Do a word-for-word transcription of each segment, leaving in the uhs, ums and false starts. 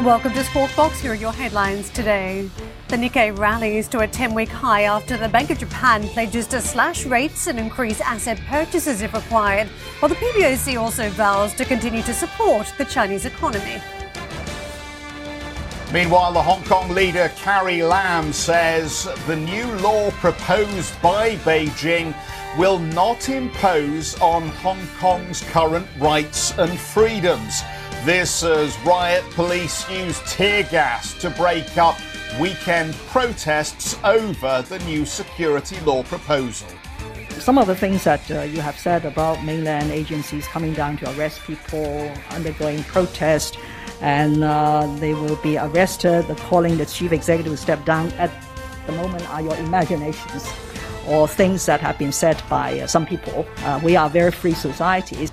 Welcome to Squawk Box. Here are your headlines today. The Nikkei rallies to a ten-week high after the Bank of Japan pledges to slash rates and increase asset purchases if required, while the P B O C also vows to continue to support the Chinese economy. Meanwhile, the Hong Kong leader Carrie Lam says the new law proposed by Beijing will not impose on Hong Kong's current rights and freedoms. This as riot police used tear gas to break up weekend protests over the new security law proposal. Some of the things that uh, you have said about mainland agencies coming down to arrest people, undergoing protest, and uh, they will be arrested, the calling the chief executive to step down at the moment are your imaginations or things that have been said by uh, some people. Uh, we are a very free society.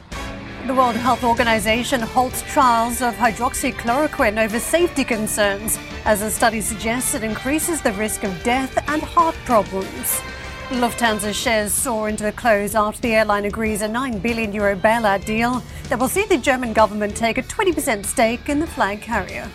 The World Health Organization halts trials of hydroxychloroquine over safety concerns, as a study suggests it increases the risk of death and heart problems. Lufthansa shares soar into the close after the airline agrees a nine billion euro bailout deal that will see the German government take a twenty percent stake in the flag carrier.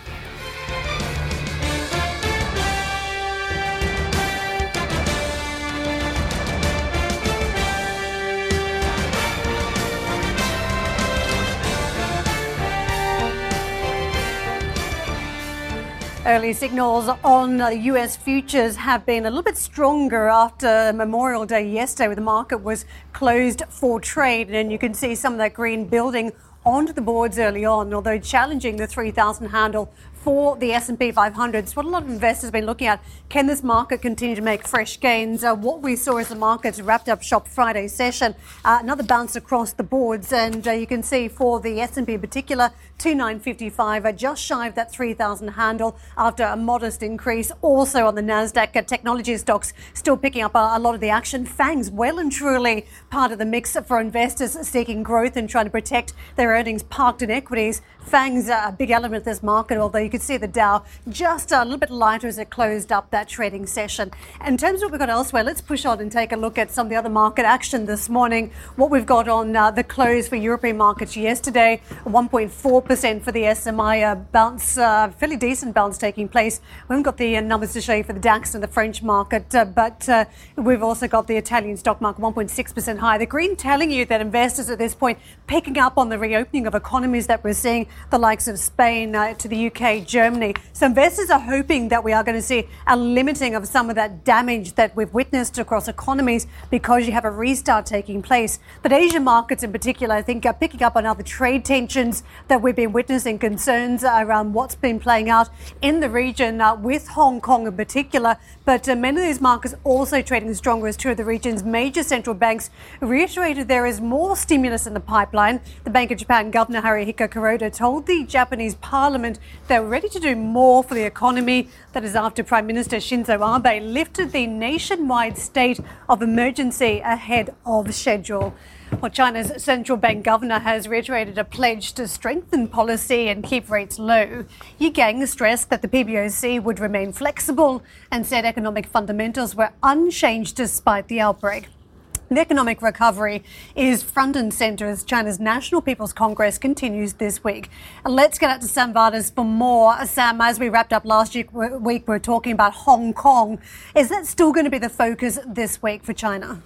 Early signals on uh, U S futures have been a little bit stronger after Memorial Day yesterday, where the market was closed for trade. And you can see some of that green building onto the boards early on, although challenging the three thousand handle for the S and P five hundred. So what a lot of investors have been looking at, can this market continue to make fresh gains? Uh, what we saw as the markets wrapped up shop Friday session, uh, another bounce across the boards. And uh, you can see for the S and P in particular, two thousand nine hundred fifty-five, uh, just shy of that three thousand handle after a modest increase. Also on the Nasdaq, uh, technology stocks still picking up a, a lot of the action. FANG's well and truly part of the mix for investors seeking growth and trying to protect their earnings parked in equities. FANG's a big element of this market, although you could see the Dow just a little bit lighter as it closed up that trading session. In terms of what we've got elsewhere, let's push on and take a look at some of the other market action this morning. What we've got on uh, the close for European markets yesterday, one point four percent for the S M I, uh, bounce, uh, fairly decent bounce taking place. We haven't got the uh, numbers to show you for the DAX and the French market, uh, but uh, we've also got the Italian stock market one point six percent higher. The green telling you that investors at this point picking up on the reopening of economies that we're seeing, the likes of Spain uh, to the U K, Germany. So investors are hoping that we are going to see a limiting of some of that damage that we've witnessed across economies because you have a restart taking place. But Asian markets in particular, I think, are picking up on other trade tensions that we've been witnessing, concerns around what's been playing out in the region uh, with Hong Kong in particular. But uh, many of these markets also trading stronger as two of the region's major central banks reiterated there is more stimulus in the pipeline. The Bank of Japan Governor Haruhiko Kuroda told the Japanese parliament they're ready to do more for the economy. That is after Prime Minister Shinzo Abe lifted the nationwide state of emergency ahead of schedule. Well, China's central bank governor has reiterated a pledge to strengthen policy and keep rates low. Yi Gang stressed that the P B O C would remain flexible and said economic fundamentals were unchanged despite the outbreak. The economic recovery is front and centre as China's National People's Congress continues this week. And let's get out to Sam Vardas for more. Sam, as we wrapped up last week, we were talking about Hong Kong. Is that still going to be the focus this week for China?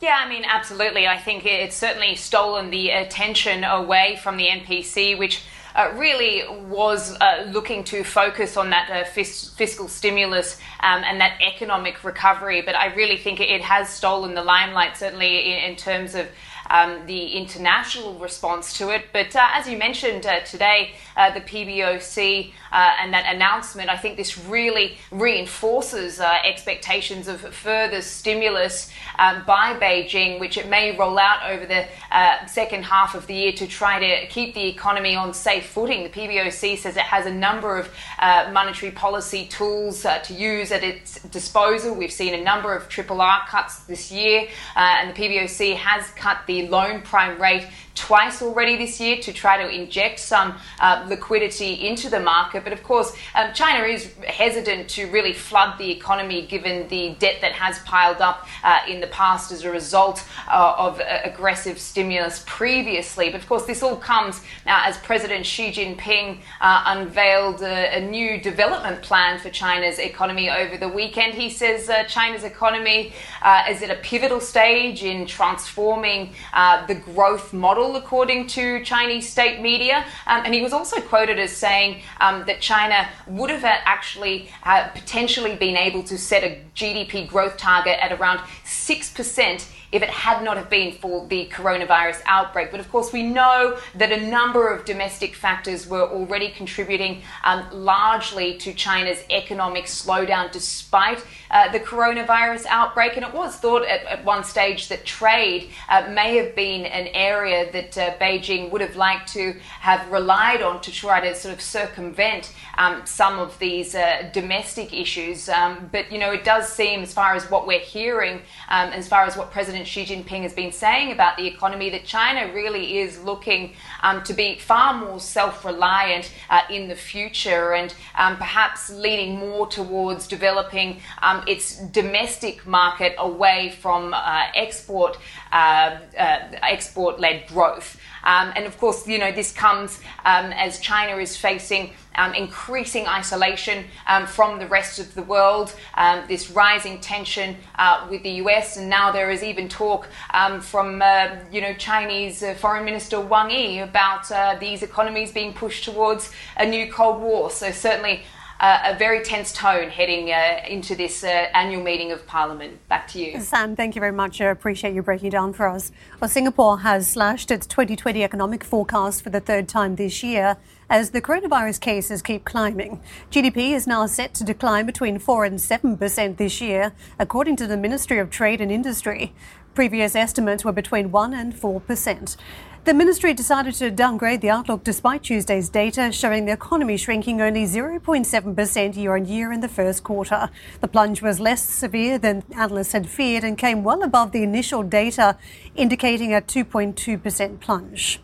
Yeah, I mean, absolutely. I think it's certainly stolen the attention away from the N P C, which uh, really was uh, looking to focus on that uh, fis- fiscal stimulus um, and that economic recovery. But I really think it has stolen the limelight, certainly in, in terms of Um, the international response to it. But uh, as you mentioned uh, today, uh, the P B O C uh, and that announcement, I think this really reinforces uh, expectations of further stimulus um, by Beijing, which it may roll out over the uh, second half of the year to try to keep the economy on safe footing. The P B O C says it has a number of uh, monetary policy tools uh, to use at its disposal. We've seen a number of triple R cuts this year, uh, and the P B O C has cut the loan prime rate twice already this year to try to inject some uh, liquidity into the market. But of course, um, China is hesitant to really flood the economy given the debt that has piled up uh, in the past as a result uh, of uh, aggressive stimulus previously. But of course, this all comes now uh, as President Xi Jinping uh, unveiled a, a new development plan for China's economy over the weekend. He says uh, China's economy uh, is at a pivotal stage in transforming uh, the growth model, according to Chinese state media. Um, and he was also quoted as saying um, that China would have actually uh, potentially been able to set a G D P growth target at around six percent if it had not have been for the coronavirus outbreak. But of course, we know that a number of domestic factors were already contributing um, largely to China's economic slowdown despite uh, the coronavirus outbreak. And it was thought at, at one stage that trade uh, may have been an area that uh, Beijing would have liked to have relied on to try to sort of circumvent um, some of these uh, domestic issues. Um, but, you know, it does seem, as far as what we're hearing, um, as far as what President Xi Jinping has been saying about the economy, that China really is looking um, to be far more self-reliant uh, in the future, and um, perhaps leaning more towards developing um, its domestic market away from uh, export uh, uh, export-led growth. Um, and of course, you know, this comes um, as China is facing Um, increasing isolation um, from the rest of the world, um, this rising tension uh, with the U S, and now there is even talk um, from uh, you know Chinese uh, Foreign Minister Wang Yi about uh, these economies being pushed towards a new Cold War. So certainly uh, a very tense tone heading uh, into this uh, annual meeting of Parliament. Back to you, Sam. Thank you very much. I appreciate you breaking down for us. Well, Singapore has slashed its twenty twenty economic forecast for the third time this year as the coronavirus cases keep climbing. G D P is now set to decline between four and seven percent this year, according to the Ministry of Trade and Industry. Previous estimates were between one and four percent. The ministry decided to downgrade the outlook despite Tuesday's data showing the economy shrinking only zero point seven percent year-on-year in the first quarter. The plunge was less severe than analysts had feared and came well above the initial data, indicating a two point two percent plunge.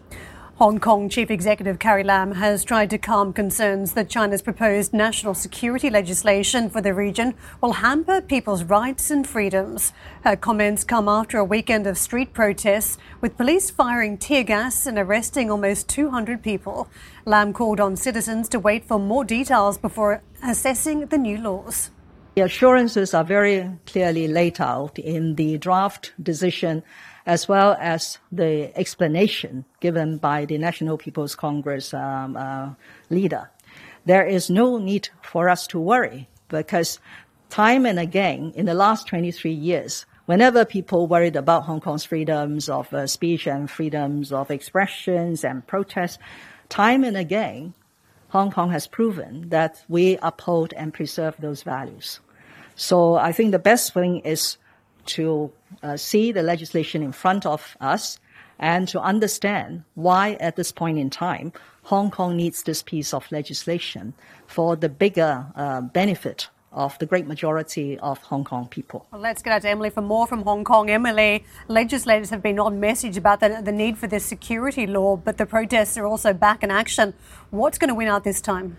Hong Kong Chief Executive Carrie Lam has tried to calm concerns that China's proposed national security legislation for the region will hamper people's rights and freedoms. Her comments come after a weekend of street protests, with police firing tear gas and arresting almost two hundred people. Lam called on citizens to wait for more details before assessing the new laws. The assurances are very clearly laid out in the draft decision, as well as the explanation given by the National People's Congress um, uh, leader. There is no need for us to worry, because time and again, in the last twenty-three years, whenever people worried about Hong Kong's freedoms of uh, speech and freedoms of expressions and protests, time and again, Hong Kong has proven that we uphold and preserve those values. So I think the best thing is to uh, see the legislation in front of us and to understand why at this point in time Hong Kong needs this piece of legislation for the bigger uh, benefit of the great majority of Hong Kong people. Well, let's get out to Emily for more from Hong Kong. Emily, legislators have been on message about the, the need for this security law, but the protests are also back in action. What's going to win out this time?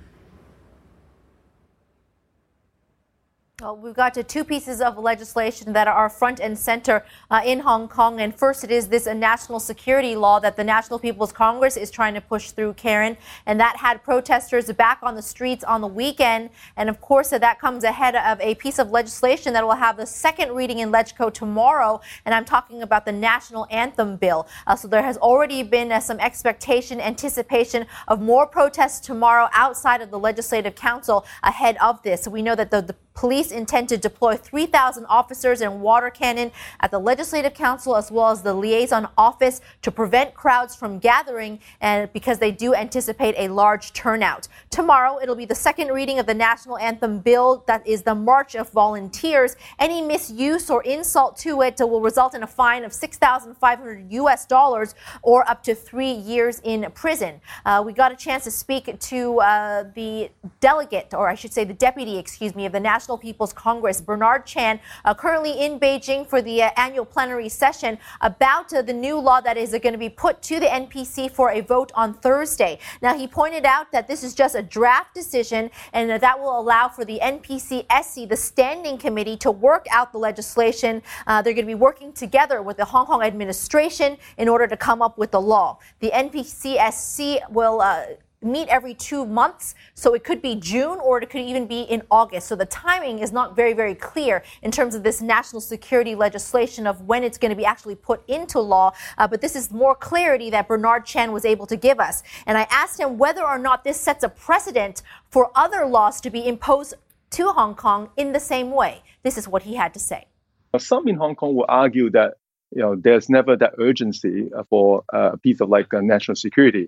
Well, we've got two pieces of legislation that are front and center uh, in Hong Kong. And first, it is this uh, national security law that the National People's Congress is trying to push through, Karen. And that had protesters back on the streets on the weekend. And of course, uh, that comes ahead of a piece of legislation that will have the second reading in LegCo tomorrow. And I'm talking about the National Anthem Bill. Uh, so there has already been uh, some expectation, anticipation of more protests tomorrow outside of the Legislative Council ahead of this. So we know that the, the police intend to deploy three thousand officers and water cannon at the Legislative Council as well as the liaison office to prevent crowds from gathering, and because they do anticipate a large turnout. Tomorrow, it'll be the second reading of the National Anthem Bill. That is the March of Volunteers. Any misuse or insult to it will result in a fine of six thousand five hundred U S dollars or up to three years in prison. Uh, we got a chance to speak to uh, the delegate, or I should say the deputy, excuse me, of the National National People's Congress, Bernard Chan, uh, currently in Beijing for the uh, annual plenary session about uh, the new law that is uh, going to be put to the N P C for a vote on Thursday. Now, he pointed out that this is just a draft decision and that, that will allow for the N P C S C, the standing committee, to work out the legislation. Uh, they're going to be working together with the Hong Kong administration in order to come up with the law. The N P C S C will uh, meet every two months, so it could be June or it could even be in August. So the timing is not very, very clear in terms of this national security legislation of when it's going to be actually put into law. Uh, but this is more clarity that Bernard Chan was able to give us. And I asked him whether or not this sets a precedent for other laws to be imposed to Hong Kong in the same way. This is what he had to say. Some in Hong Kong will argue that, you know, there's never that urgency for a piece of like national security.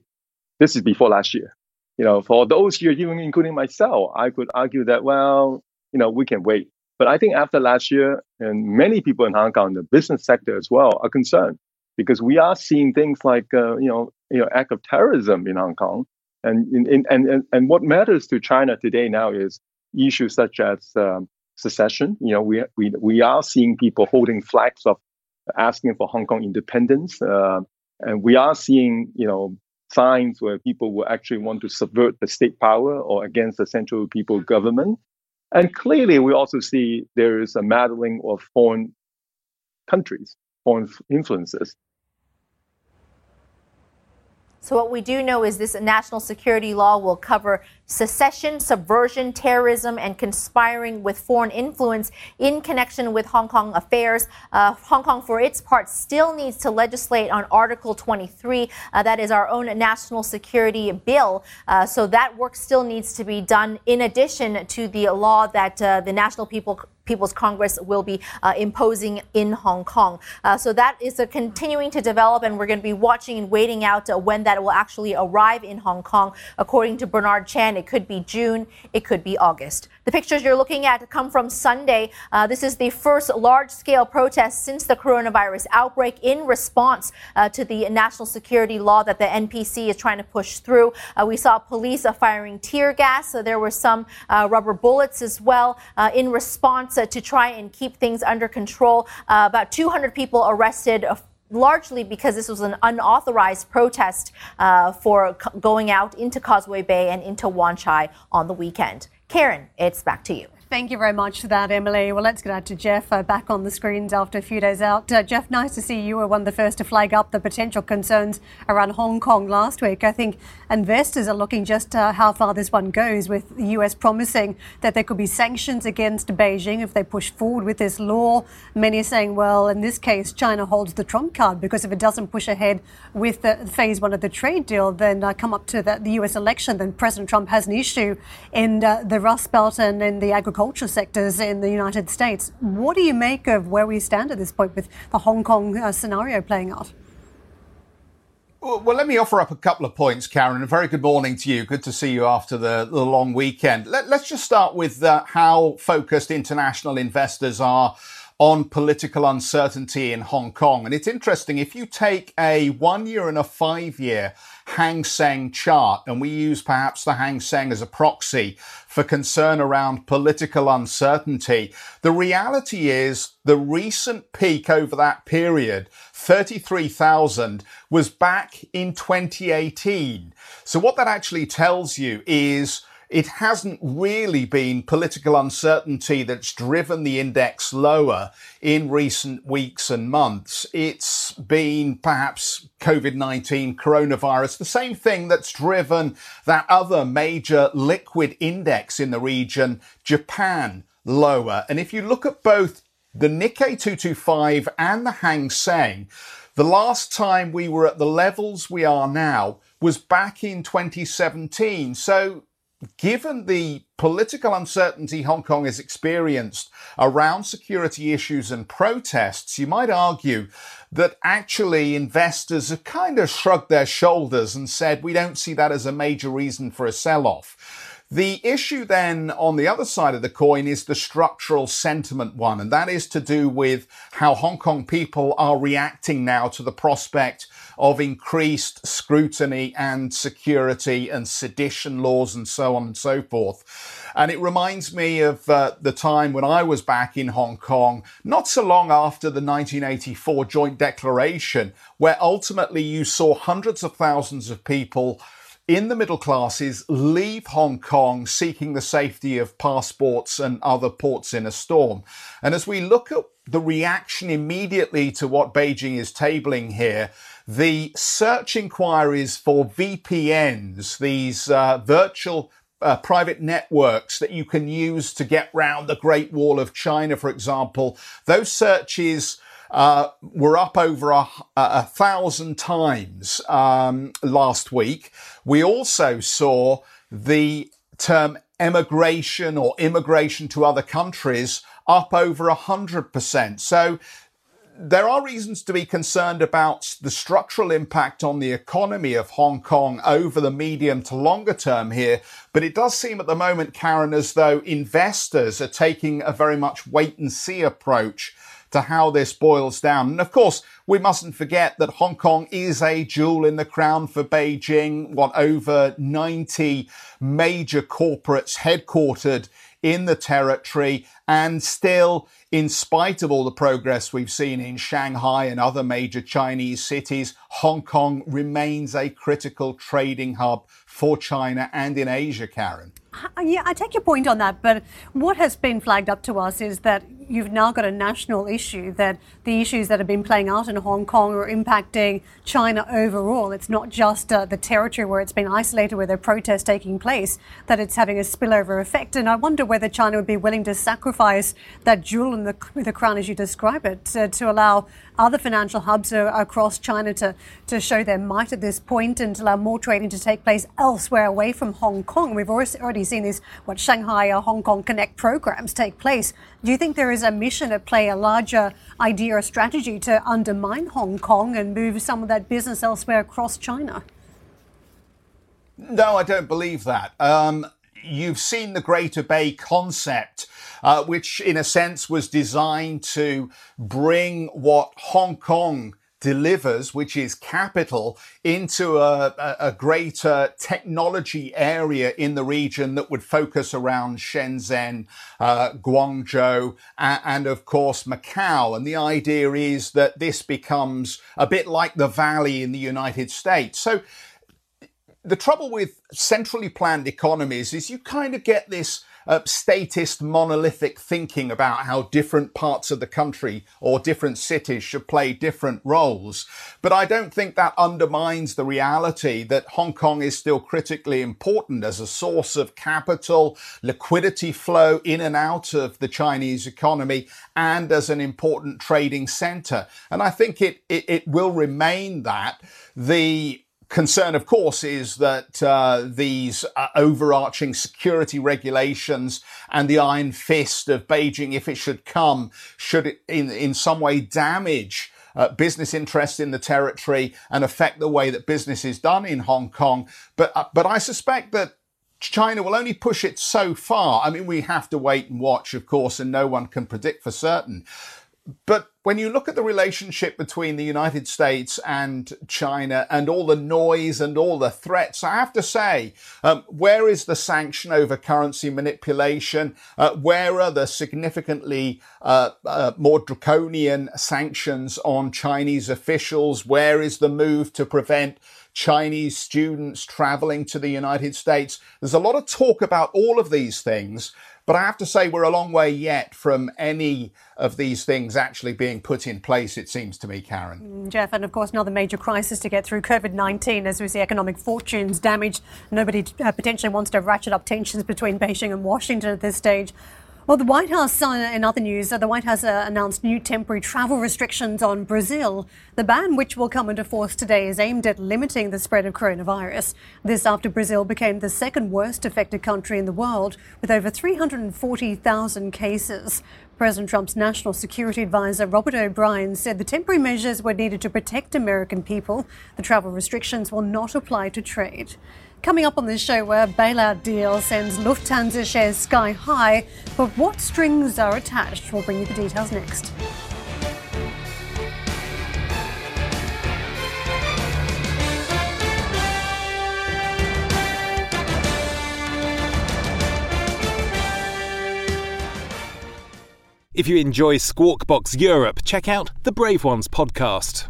This is before last year. You know, for those here, even including myself, I could argue that, well, you know, we can wait. But I think after last year, and many people in Hong Kong, the business sector as well, are concerned because we are seeing things like, uh, you know, you know, act of terrorism in Hong Kong. And in, in, and, and and what matters to China today now is issues such as um, secession. You know, we we we are seeing people holding flags of asking for Hong Kong independence. Uh, and we are seeing, you know, signs where people will actually want to subvert the state power or against the central people government. And clearly, we also see there is a meddling of foreign countries, foreign influences. So what we do know is this national security law will cover secession, subversion, terrorism, and conspiring with foreign influence in connection with Hong Kong affairs. Uh, Hong Kong, for its part, still needs to legislate on Article twenty-three. Uh, that is our own national security bill. Uh, so that work still needs to be done in addition to the law that uh, the National People People's Congress will be uh, imposing in Hong Kong. Uh, so that is uh, continuing to develop, and we're going to be watching and waiting out uh, when that will actually arrive in Hong Kong. According to Bernard Chan, it could be June, it could be August. The pictures you're looking at come from Sunday. Uh, this is the first large-scale protest since the coronavirus outbreak in response uh, to the national security law that the N P C is trying to push through. Uh, we saw police uh, firing tear gas. So there were some uh, rubber bullets as well uh, in response to try and keep things under control. Uh, about two hundred people arrested, uh, largely because this was an unauthorized protest uh, for co- going out into Causeway Bay and into Wan Chai on the weekend. Karen, it's back to you. Thank you very much for that, Emily. Well, let's get out to Jeff, uh, back on the screens after a few days out. Uh, Jeff, nice to see you were one of the first to flag up the potential concerns around Hong Kong last week. I think investors are looking just uh, how far this one goes, with the U S promising that there could be sanctions against Beijing if they push forward with this law. Many are saying, well, in this case, China holds the trump card, because if it doesn't push ahead with the phase one of the trade deal, then uh, come up to the, the U S election, then President Trump has an issue in uh, the Rust Belt and in the agriculture culture sectors in the United States. What do you make of where we stand at this point with the Hong Kong uh, scenario playing out? Well, well, let me offer up a couple of points, Karen, and a very good morning to you. Good to see you after the, the long weekend. Let, let's just start with uh, how focused international investors are on political uncertainty in Hong Kong. And it's interesting, if you take a one-year and a five-year Hang Seng chart, and we use perhaps the Hang Seng as a proxy for concern around political uncertainty, the reality is the recent peak over that period, thirty-three thousand, was back in twenty eighteen. So what that actually tells you is it hasn't really been political uncertainty that's driven the index lower in recent weeks and months. It's been perhaps covid nineteen, coronavirus, the same thing that's driven that other major liquid index in the region, Japan, lower. And if you look at both the Nikkei two twenty-five and the Hang Seng, the last time we were at the levels we are now was back in twenty seventeen. So given the political uncertainty Hong Kong has experienced around security issues and protests, you might argue that actually investors have kind of shrugged their shoulders and said, we don't see that as a major reason for a sell-off. The issue then on the other side of the coin is the structural sentiment one, and that is to do with how Hong Kong people are reacting now to the prospect of increased scrutiny and security and sedition laws and so on and so forth. And it reminds me of uh, the time when I was back in Hong Kong, not so long after the nineteen eighty-four Joint Declaration, where ultimately you saw hundreds of thousands of people in the middle classes leave Hong Kong seeking the safety of passports and other ports in a storm. And as we look at the reaction immediately to what Beijing is tabling here, the search inquiries for V P Ns, these uh, virtual Uh, private networks that you can use to get round the Great Wall of China, for example, those searches uh, were up over a, a thousand times um, last week. We also saw the term emigration or immigration to other countries up over a hundred percent. So there are reasons to be concerned about the structural impact on the economy of Hong Kong over the medium to longer term here. But it does seem at the moment, Karen, as though investors are taking a very much wait and see approach to how this boils down. And of course, we mustn't forget that Hong Kong is a jewel in the crown for Beijing. What, over ninety major corporates headquartered in the territory, and still, in spite of all the progress we've seen in Shanghai and other major Chinese cities, Hong Kong remains a critical trading hub for China and in Asia, Karen. Yeah, I take your point on that, but what has been flagged up to us is that you've now got a national issue, that the issues that have been playing out in Hong Kong are impacting China overall. It's not just uh, the territory where it's been isolated, where there are protests taking place, that it's having a spillover effect. And I wonder whether China would be willing to sacrifice that jewel in the, the crown, as you describe it, uh, to allow other financial hubs uh, across China to, to show their might at this point and to allow more trading to take place elsewhere away from Hong Kong. We've already seen these, what, Shanghai or Hong Kong Connect programs take place. Do you think there is a mission at play, a larger idea or strategy to undermine Hong Kong and move some of that business elsewhere across China? No, I don't believe that. Um, you've seen the Greater Bay concept, uh, which in a sense was designed to bring what Hong Kong delivers, which is capital, into a, a greater technology area in the region that would focus around Shenzhen, uh, Guangzhou, and, and of course Macau. And the idea is that this becomes a bit like the Valley in the United States. So the trouble with centrally planned economies is you kind of get this Uh, statist monolithic thinking about how different parts of the country or different cities should play different roles. But I don't think that undermines the reality that Hong Kong is still critically important as a source of capital, liquidity flow in and out of the Chinese economy, and as an important trading centre. And I think it, it, it will remain that. The concern, of course, is that uh, these uh, overarching security regulations and the iron fist of Beijing, if it should come, should it in, in some way damage uh, business interests in the territory and affect the way that business is done in Hong Kong. But uh, but I suspect that China will only push it so far. I mean, we have to wait and watch, of course, and no one can predict for certain. But when you look at the relationship between the United States and China and all the noise and all the threats, I have to say, um, where is the sanction over currency manipulation? Uh, where are the significantly uh, uh, more draconian sanctions on Chinese officials? Where is the move to prevent Chinese students traveling to the United States? There's a lot of talk about all of these things, but I have to say we're a long way yet from any of these things actually being put in place, it seems to me, Karen. Jeff, and of course another major crisis to get through, COVID nineteen, as we see economic fortunes damaged. Nobody uh, potentially wants to ratchet up tensions between Beijing and Washington at this stage. Well, the White House, uh, in other news, uh, the White House uh, announced new temporary travel restrictions on Brazil. The ban, which will come into force today, is aimed at limiting the spread of coronavirus. This after Brazil became the second worst affected country in the world, with over three hundred forty thousand cases. President Trump's National Security Advisor Robert O'Brien said the temporary measures were needed to protect American people. The travel restrictions will not apply to trade. Coming up on this show, where bailout deal sends Lufthansa shares sky high, but what strings are attached? We'll bring you the details next. If you enjoy Squawk Box Europe, check out The Brave Ones podcast.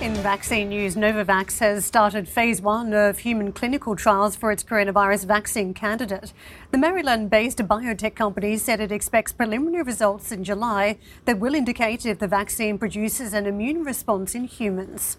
In vaccine news, Novavax has started phase one of human clinical trials for its coronavirus vaccine candidate. The Maryland-based biotech company said it expects preliminary results in July that will indicate if the vaccine produces an immune response in humans.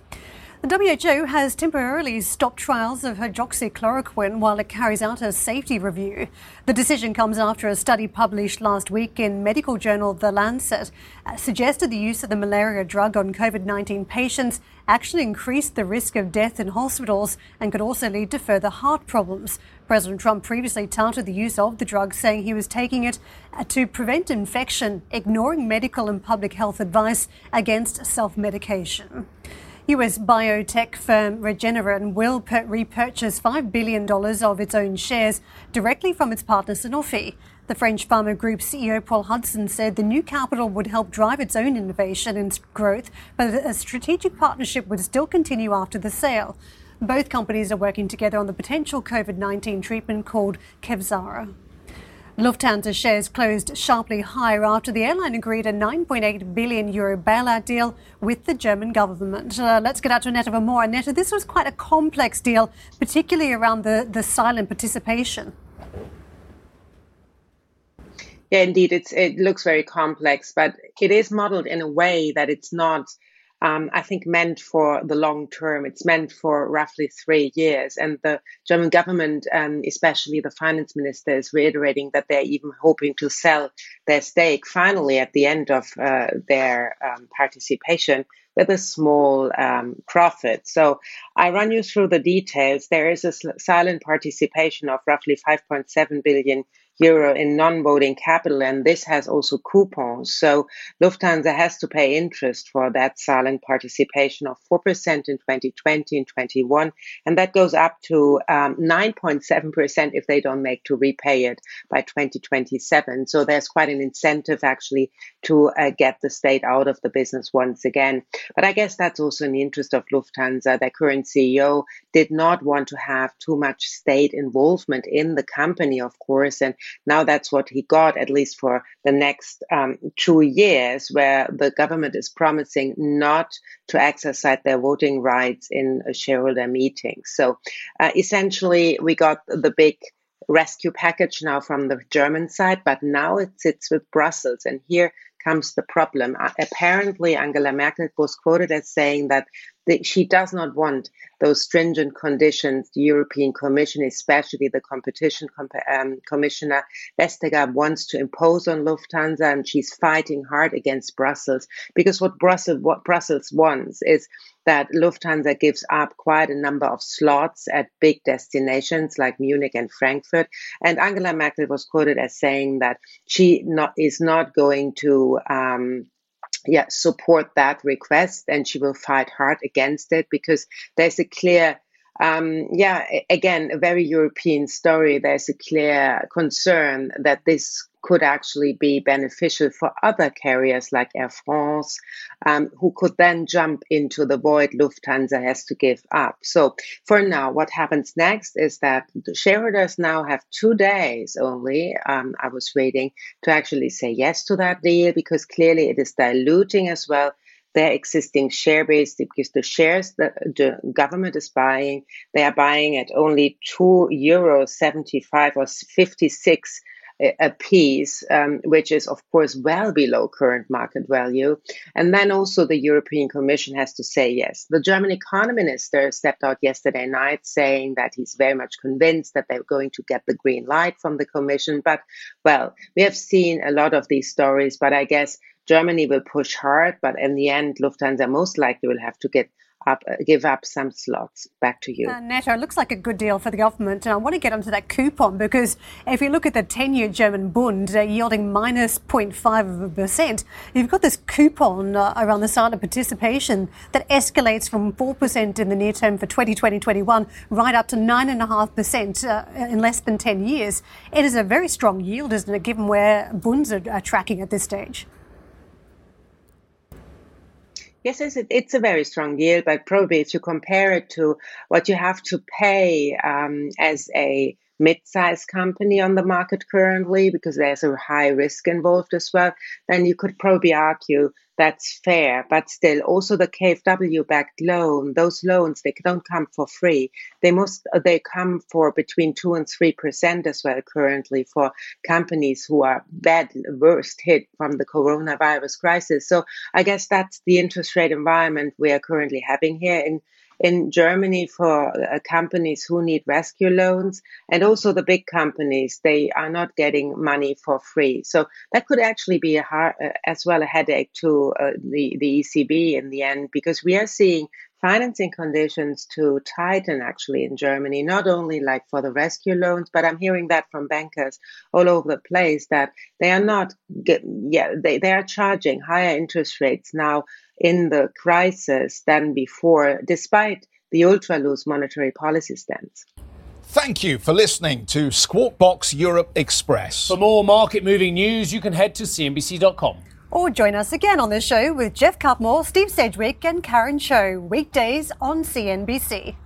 The W H O has temporarily stopped trials of hydroxychloroquine while it carries out a safety review. The decision comes after a study published last week in medical journal The Lancet suggested the use of the malaria drug on COVID nineteen patients actually increased the risk of death in hospitals and could also lead to further heart problems. President Trump previously touted the use of the drug, saying he was taking it to prevent infection, ignoring medical and public health advice against self-medication. U S biotech firm Regeneron will per- repurchase five billion dollars of its own shares directly from its partner Sanofi. The French pharma group C E O Paul Hudson said the new capital would help drive its own innovation and growth, but a strategic partnership would still continue after the sale. Both companies are working together on the potential COVID nineteen treatment called Kevzara. Lufthansa shares closed sharply higher after the airline agreed a nine point eight billion euro bailout deal with the German government. Uh, let's get out to Annette for more. Annette, this was quite a complex deal, particularly around the, the silent participation. Yeah, indeed, it's, it looks very complex, but it is modeled in a way that it's not, um, I think, meant for the long term. It's meant for roughly three years. And the German government, um, especially the finance minister, is reiterating that they're even hoping to sell their stake finally at the end of uh, their um, participation with a small um, profit. So I run you through the details. There is a silent participation of roughly five point seven billion euro in non-voting capital, and this has also coupons. So Lufthansa has to pay interest for that silent participation of four percent in twenty twenty and twenty-one, and that goes up to um, nine point seven percent if they don't make to repay it by twenty twenty-seven. So there's quite an incentive actually to uh, get the state out of the business once again. But I guess that's also in the interest of Lufthansa. Their current C E O did not want to have too much state involvement in the company, of course, and now that's what he got, at least for the next um, two years, where the government is promising not to exercise their voting rights in a shareholder meeting. So uh, essentially, we got the big rescue package now from the German side, but now it sits with Brussels. And here comes the problem. Uh, apparently, Angela Merkel was quoted as saying that she does not want those stringent conditions the European Commission, especially the Competition Com- um, Commissioner Vestager, wants to impose on Lufthansa, and she's fighting hard against Brussels, because what Brussels what Brussels wants is that Lufthansa gives up quite a number of slots at big destinations like Munich and Frankfurt. And Angela Merkel was quoted as saying that she not, is not going to um, yeah, support that request, and she will fight hard against it, because there's a clear Um, yeah, again, a very European story. There's a clear concern that this could actually be beneficial for other carriers like Air France, um, who could then jump into the void Lufthansa has to give up. So for now, what happens next is that the shareholders now have two days only, um, I was reading, to actually say yes to that deal, because clearly it is diluting as well their existing share base, because the shares that the government is buying, they are buying at only two euro seventy-five or fifty-six a piece, um, which is, of course, well below current market value. And then also the European Commission has to say yes. The German economy minister stepped out yesterday night saying that he's very much convinced that they're going to get the green light from the Commission. But, well, we have seen a lot of these stories, but I guess Germany will push hard. But in the end, Lufthansa most likely will have to get Up, give up some slots. Back to you. Uh, Nato, it looks like a good deal for the government. And I want to get onto that coupon, because if you look at the ten-year German Bund uh, yielding minus zero point five percent, you've got this coupon uh, around the side of participation that escalates from four percent in the near term for twenty twenty, twenty-one right up to nine point five percent uh, in less than ten years. It is a very strong yield, isn't it, given where Bunds are, are tracking at this stage? Yes, it's a very strong yield, but probably if you compare it to what you have to pay um, as a mid-sized company on the market currently, because there's a high risk involved as well, then you could probably argue that's fair. But still, also the K F W-backed loan, those loans, they don't come for free. They must, they come for between two and three percent as well currently for companies who are bad, worst hit from the coronavirus crisis. So I guess that's the interest rate environment we are currently having here in in Germany for uh, companies who need rescue loans, and also the big companies, they are not getting money for free. So that could actually be a hard, uh, as well a headache to uh, the, the E C B in the end, because we are seeing financing conditions to tighten actually in Germany, not only like for the rescue loans, but I'm hearing that from bankers all over the place that they are not, get, yeah, they, they are charging higher interest rates now in the crisis than before, despite the ultra-loose monetary policy stance. Thank you for listening to Squawk Box Europe Express. For more market-moving news, you can head to C N B C dot com. Or join us again on the show with Jeff Cutmore, Steve Sedgwick and Karen Cho, weekdays on C N B C.